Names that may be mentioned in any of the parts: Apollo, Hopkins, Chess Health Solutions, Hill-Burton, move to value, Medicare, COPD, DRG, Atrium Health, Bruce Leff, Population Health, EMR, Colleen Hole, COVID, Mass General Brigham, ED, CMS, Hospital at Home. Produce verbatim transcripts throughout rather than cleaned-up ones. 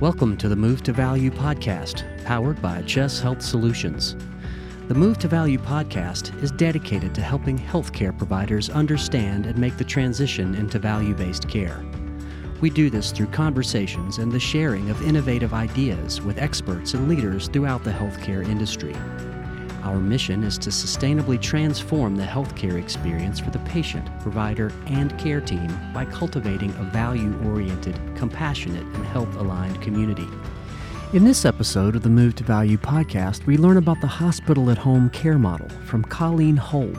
Welcome to the Move to Value podcast, powered by Chess Health Solutions. The Move to Value podcast is dedicated to helping healthcare providers understand and make the transition into value-based care. We do this through conversations and the sharing of innovative ideas with experts and leaders throughout the healthcare industry. Our mission is to sustainably transform the healthcare experience for the patient, provider, and care team by cultivating a value-oriented, compassionate, and health-aligned community. In this episode of the Move to Value podcast, we learn about the Hospital at Home care model from Colleen Hole,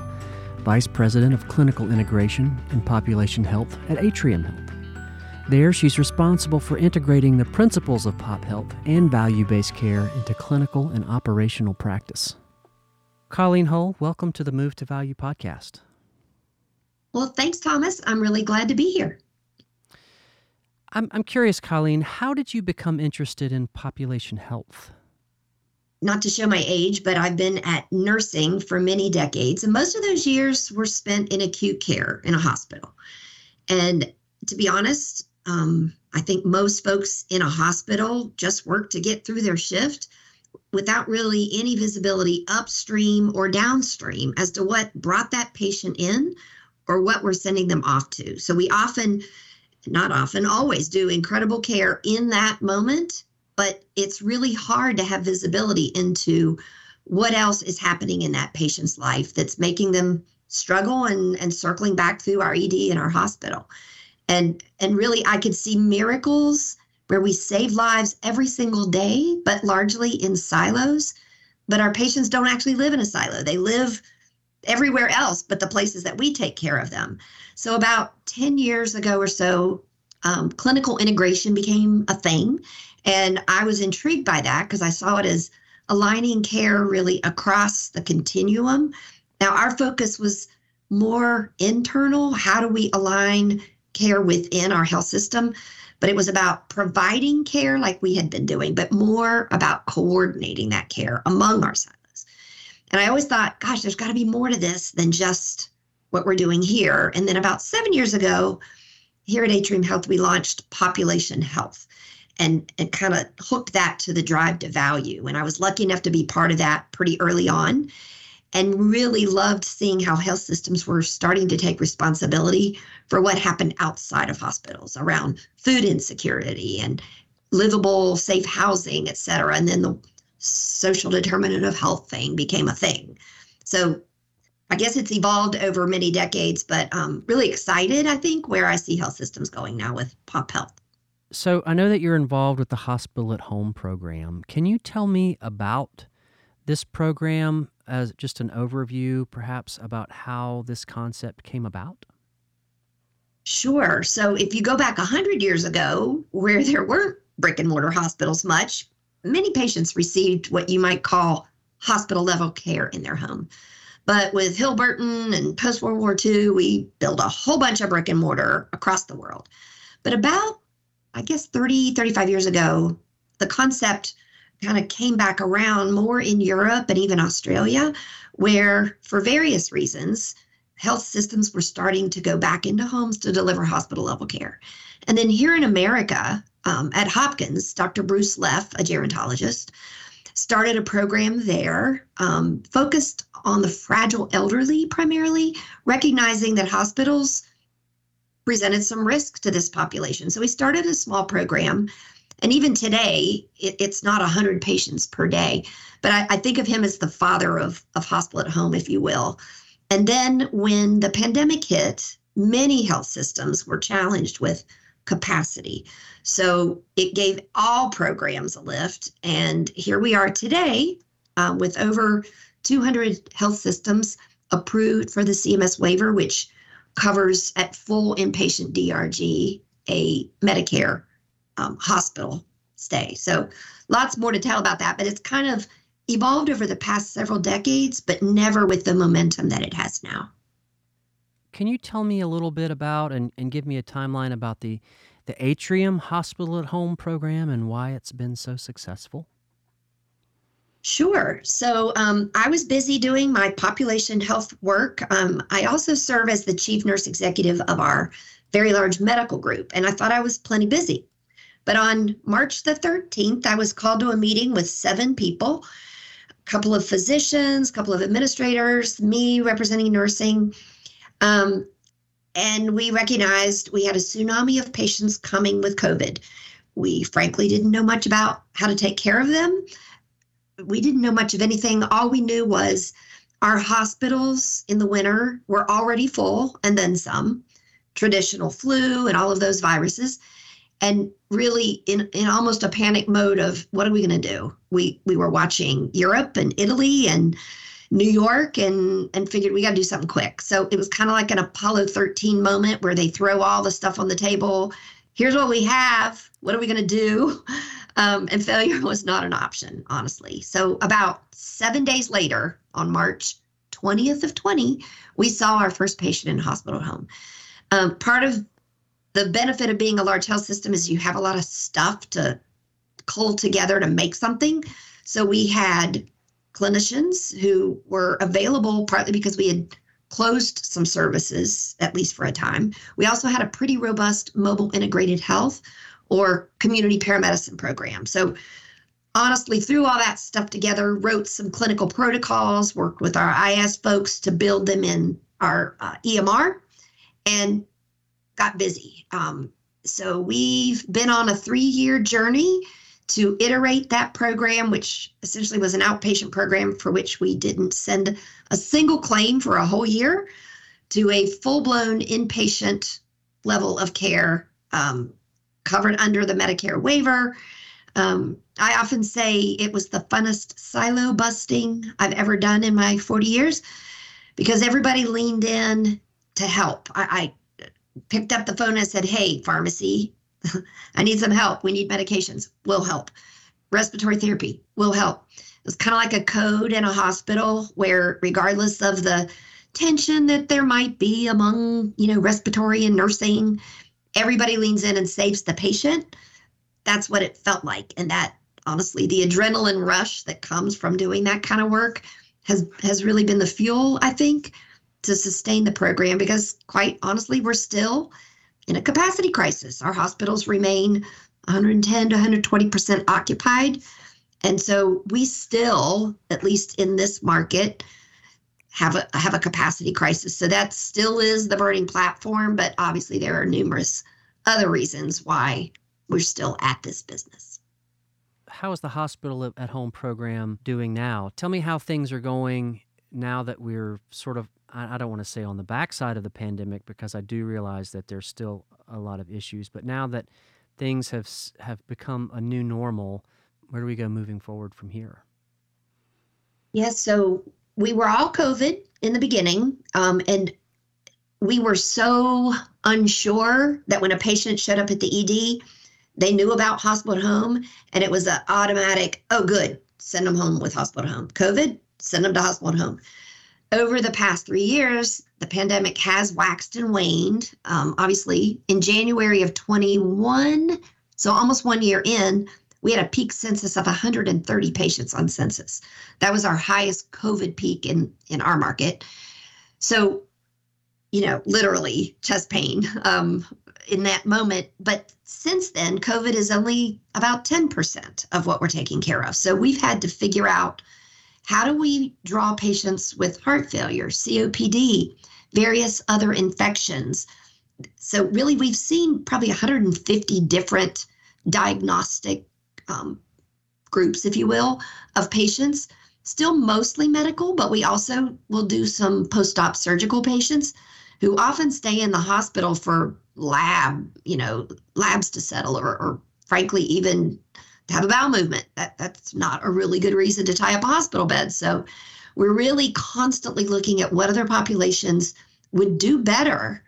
Vice President of Clinical Integration and Population Health at Atrium Health. There, she's responsible for integrating the principles of pop health and value-based care into clinical and operational practice. Colleen Hole, welcome to the Move to Value podcast. Well, thanks, Thomas. I'm really glad to be here. I'm, I'm curious, Colleen, how did you become interested in population health? Not to show my age, but I've been at nursing for many decades, and most of those years were spent in acute care in a hospital. And to be honest, Um, I think most folks in a hospital just work to get through their shift without really any visibility upstream or downstream as to what brought that patient in or what we're sending them off to. So we often, not often, always do incredible care in that moment, but it's really hard to have visibility into what else is happening in that patient's life that's making them struggle and, and circling back through our E D and our hospital. And and really, I could see miracles where we save lives every single day, but largely in silos. But our patients don't actually live in a silo. They live everywhere else but the places that we take care of them. So about ten years ago or so, um, clinical integration became a thing. And I was intrigued by that because I saw it as aligning care really across the continuum. Now, our focus was more internal. How do we align care within our health system? But it was about providing care like we had been doing, but more about coordinating that care among our silos. And I always thought, gosh, there's got to be more to this than just what we're doing here. And then about seven years ago, here at Atrium Health, we launched Population Health and, and kind of hooked that to the drive to value. And I was lucky enough to be part of that pretty early on and really loved seeing how health systems were starting to take responsibility for what happened outside of hospitals around food insecurity and livable, safe housing, et cetera. And then the social determinant of health thing became a thing. So I guess it's evolved over many decades, but um, really excited, I think, where I see health systems going now with pop health. So I know that you're involved with the Hospital at Home program. Can you tell me about this program, as just an overview, perhaps, about how this concept came about? Sure. So if you go back one hundred years ago, where there weren't brick-and-mortar hospitals much, many patients received what you might call hospital-level care in their home. But with Hill-Burton and post-World War Two, we built a whole bunch of brick-and-mortar across the world. But about, I guess, thirty, thirty-five years ago, the concept kind of came back around more in Europe and even Australia, where for various reasons, health systems were starting to go back into homes to deliver hospital level care. And then here in America, um, at Hopkins, Doctor Bruce Leff, a gerontologist, started a program there um, focused on the fragile elderly primarily, recognizing that hospitals presented some risk to this population. So we started a small program. And even today, it, it's not one hundred patients per day. But I, I think of him as the father of, of hospital at home, if you will. And then when the pandemic hit, many health systems were challenged with capacity. So it gave all programs a lift. And here we are today uh, with over two hundred health systems approved for the C M S waiver, which covers at full inpatient D R G a Medicare Um, hospital stay. So lots more to tell about that, but it's kind of evolved over the past several decades, but never with the momentum that it has now. Can you tell me a little bit about and, and give me a timeline about the, the Atrium Hospital at Home program and why it's been so successful? Sure. So um, I was busy doing my population health work. Um, I also serve as the chief nurse executive of our very large medical group, and I thought I was plenty busy. But on March the thirteenth, I was called to a meeting with seven people, a couple of physicians, a couple of administrators, me representing nursing. Um, and we recognized we had a tsunami of patients coming with COVID. We frankly didn't know much about how to take care of them. We didn't know much of anything. All we knew was our hospitals in the winter were already full, and then some, traditional flu and all of those viruses. And really in, in almost a panic mode of what are we going to do? We we were watching Europe and Italy and New York and, and figured we got to do something quick. So it was kind of like an Apollo thirteen moment where they throw all the stuff on the table. Here's what we have. What are we going to do? Um, and failure was not an option, honestly. So about seven days later, on March twentieth of twenty, we saw our first patient in hospital at home. Um, part of the benefit of being a large health system is you have a lot of stuff to cull together to make something. So we had clinicians who were available partly because we had closed some services, at least for a time. We also had a pretty robust mobile integrated health or community paramedicine program. So honestly, threw all that stuff together, wrote some clinical protocols, worked with our I S folks to build them in our uh, E M R, and got busy. Um, so we've been on a three-year journey to iterate that program, which essentially was an outpatient program for which we didn't send a single claim for a whole year, to a full-blown inpatient level of care um, covered under the Medicare waiver. Um, I often say it was the funnest silo busting I've ever done in my forty years because everybody leaned in to help. I, I picked up the phone and said, hey, pharmacy, I need some help. We need medications. We'll help. Respiratory therapy. We'll help. It was kind of like a code in a hospital where regardless of the tension that there might be among, you know, respiratory and nursing, everybody leans in and saves the patient. That's what it felt like. And that, honestly, the adrenaline rush that comes from doing that kind of work has, has really been the fuel, I think, to sustain the program because, quite honestly, we're still in a capacity crisis. Our hospitals remain one hundred ten to one hundred twenty percent occupied. And so we still, at least in this market, have a have a capacity crisis. So that still is the burning platform, but obviously there are numerous other reasons why we're still at this business. How is the Hospital at Home program doing now? Tell me how things are going now that we're sort of, I don't want to say on the backside of the pandemic, because I do realize that there's still a lot of issues, but now that things have have become a new normal, where do we go moving forward from here? Yes, so we were all COVID in the beginning, um, and we were so unsure that when a patient showed up at the E D, they knew about hospital at home, and it was an automatic, oh, good, send them home with hospital at home. COVID, send them to hospital at home. Over the past three years, the pandemic has waxed and waned. Um, obviously, in January of twenty-one, so almost one year in, we had a peak census of one hundred thirty patients on census. That was our highest COVID peak in, in our market. So, you know, literally chest pain um, in that moment. But since then, COVID is only about ten percent of what we're taking care of. So we've had to figure out, how do we draw patients with heart failure, C O P D, various other infections? So really, we've seen probably one hundred fifty different diagnostic um, groups, if you will, of patients, still mostly medical, but we also will do some post-op surgical patients who often stay in the hospital for lab, you know, labs to settle or, or frankly, even have a bowel movement. That that's not a really good reason to tie up a hospital bed. So we're really constantly looking at what other populations would do better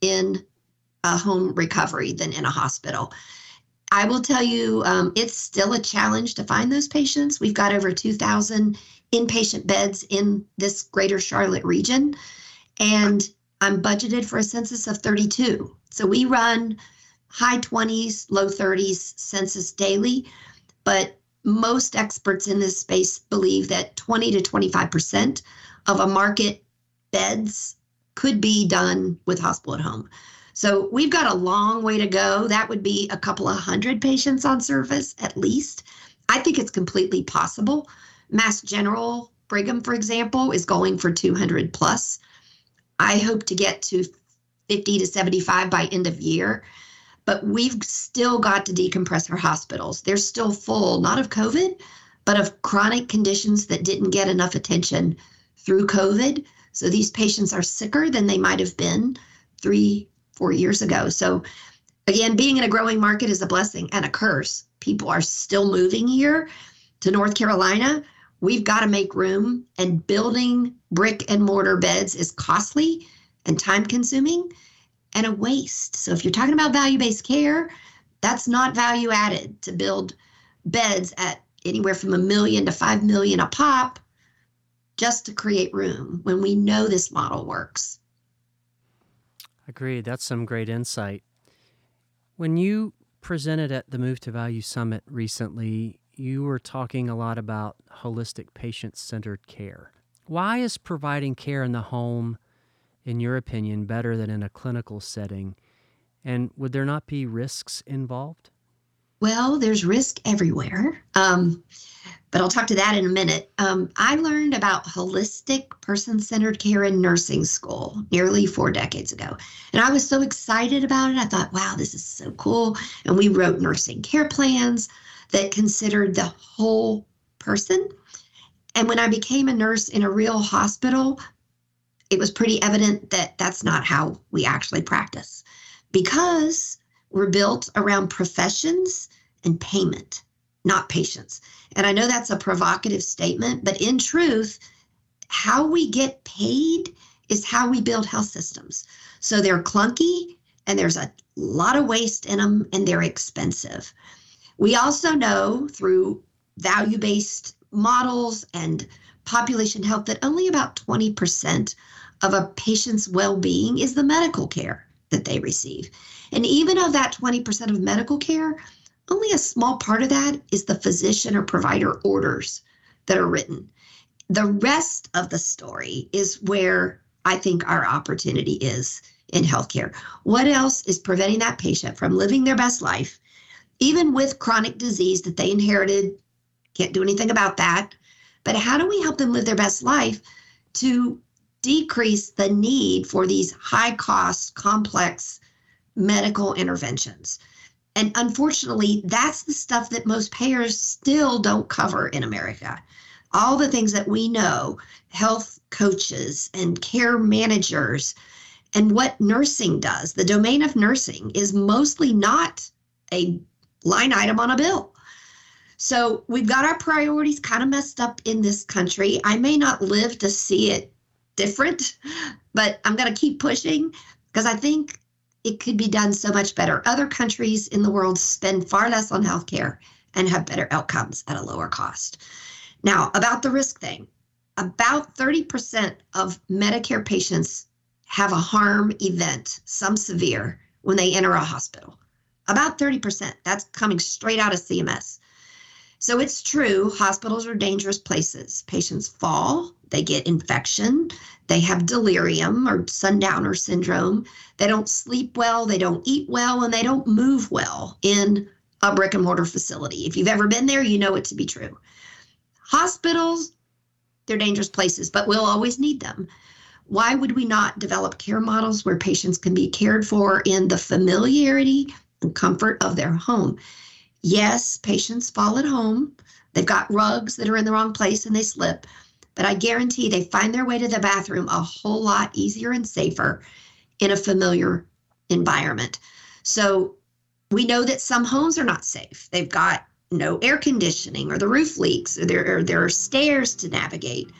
in a home recovery than in a hospital. I will tell you, um, it's still a challenge to find those patients. We've got over two thousand inpatient beds in this greater Charlotte region, and I'm budgeted for a census of thirty-two. So we run high twenties, low thirties census daily, but most experts in this space believe that twenty to twenty-five percent of a market beds could be done with hospital at home. So we've got a long way to go. That would be a couple of hundred patients on service at least. I think it's completely possible. Mass General Brigham, for example, is going for two hundred plus. I hope to get to fifty to seventy-five by end of year, but we've still got to decompress our hospitals. They're still full, not of COVID, but of chronic conditions that didn't get enough attention through COVID. So these patients are sicker than they might have been three, four years ago. So again, being in a growing market is a blessing and a curse. People are still moving here to North Carolina. We've got to make room, and building brick and mortar beds is costly and time consuming and a waste. So if you're talking about value-based care, that's not value added to build beds at anywhere from a million to five million a pop just to create room when we know this model works. Agreed. That's some great insight. When you presented at the Move to Value Summit recently, you were talking a lot about holistic patient-centered care. Why is providing care in the home, in your opinion, better than in a clinical setting? And would there not be risks involved? Well, there's risk everywhere, um, but I'll talk to that in a minute. Um, I learned about holistic person-centered care in nursing school nearly four decades ago, and I was so excited about it. I thought, wow, this is so cool. And we wrote nursing care plans that considered the whole person. And when I became a nurse in a real hospital, it was pretty evident that that's not how we actually practice, because we're built around professions and payment, not patients. And I know that's a provocative statement, but in truth, how we get paid is how we build health systems. So they're clunky, and there's a lot of waste in them, and they're expensive. We also know through value-based models and population health that only about twenty percent of a patient's well-being is the medical care that they receive. And even of that twenty percent of medical care, only a small part of that is the physician or provider orders that are written. The rest of the story is where I think our opportunity is in healthcare. What else is preventing that patient from living their best life, even with chronic disease that they inherited? Can't do anything about that. But how do we help them live their best life to decrease the need for these high-cost, complex medical interventions? And unfortunately, that's the stuff that most payers still don't cover in America. All the things that we know, health coaches and care managers, and what nursing does, the domain of nursing is mostly not a line item on a bill. So we've got our priorities kind of messed up in this country. I may not live to see it different, but I'm going to keep pushing because I think it could be done so much better. Other countries in the world spend far less on healthcare and have better outcomes at a lower cost. Now, about the risk thing, about thirty percent of Medicare patients have a harm event, some severe, when they enter a hospital. About thirty percent. That's coming straight out of C M S. So it's true, hospitals are dangerous places. Patients fall, they get infection, they have delirium or sundowner syndrome, they don't sleep well, they don't eat well, and they don't move well in a brick and mortar facility. If you've ever been there, you know it to be true. Hospitals, they're dangerous places, but we'll always need them. Why would we not develop care models where patients can be cared for in the familiarity and comfort of their home? Yes, patients fall at home. They've got rugs that are in the wrong place and they slip. But I guarantee they find their way to the bathroom a whole lot easier and safer in a familiar environment. So we know that some homes are not safe. They've got no air conditioning, or the roof leaks, or there, or there are stairs to navigate.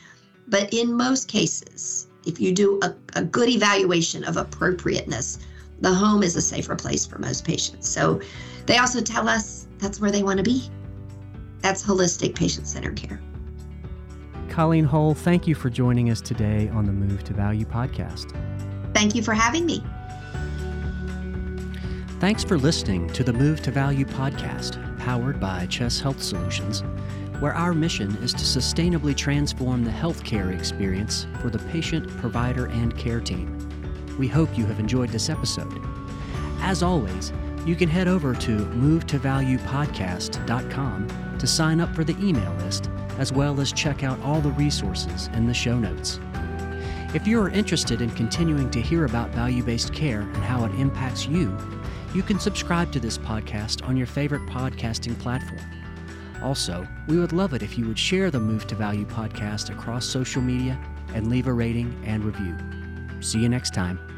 But in most cases, if you do a, a good evaluation of appropriateness, the home is a safer place for most patients. So they also tell us that's where they want to be. That's holistic patient-centered care. Colleen Hole, thank you for joining us today on the Move to Value podcast. Thank you for having me. Thanks for listening to the Move to Value podcast, powered by Chess Health Solutions, where our mission is to sustainably transform the healthcare experience for the patient, provider, and care team. We hope you have enjoyed this episode. As always, you can head over to move to value podcast dot com to sign up for the email list, as well as check out all the resources in the show notes. If you are interested in continuing to hear about value-based care and how it impacts you, you can subscribe to this podcast on your favorite podcasting platform. Also, we would love it if you would share the Move to Value podcast across social media and leave a rating and review. See you next time.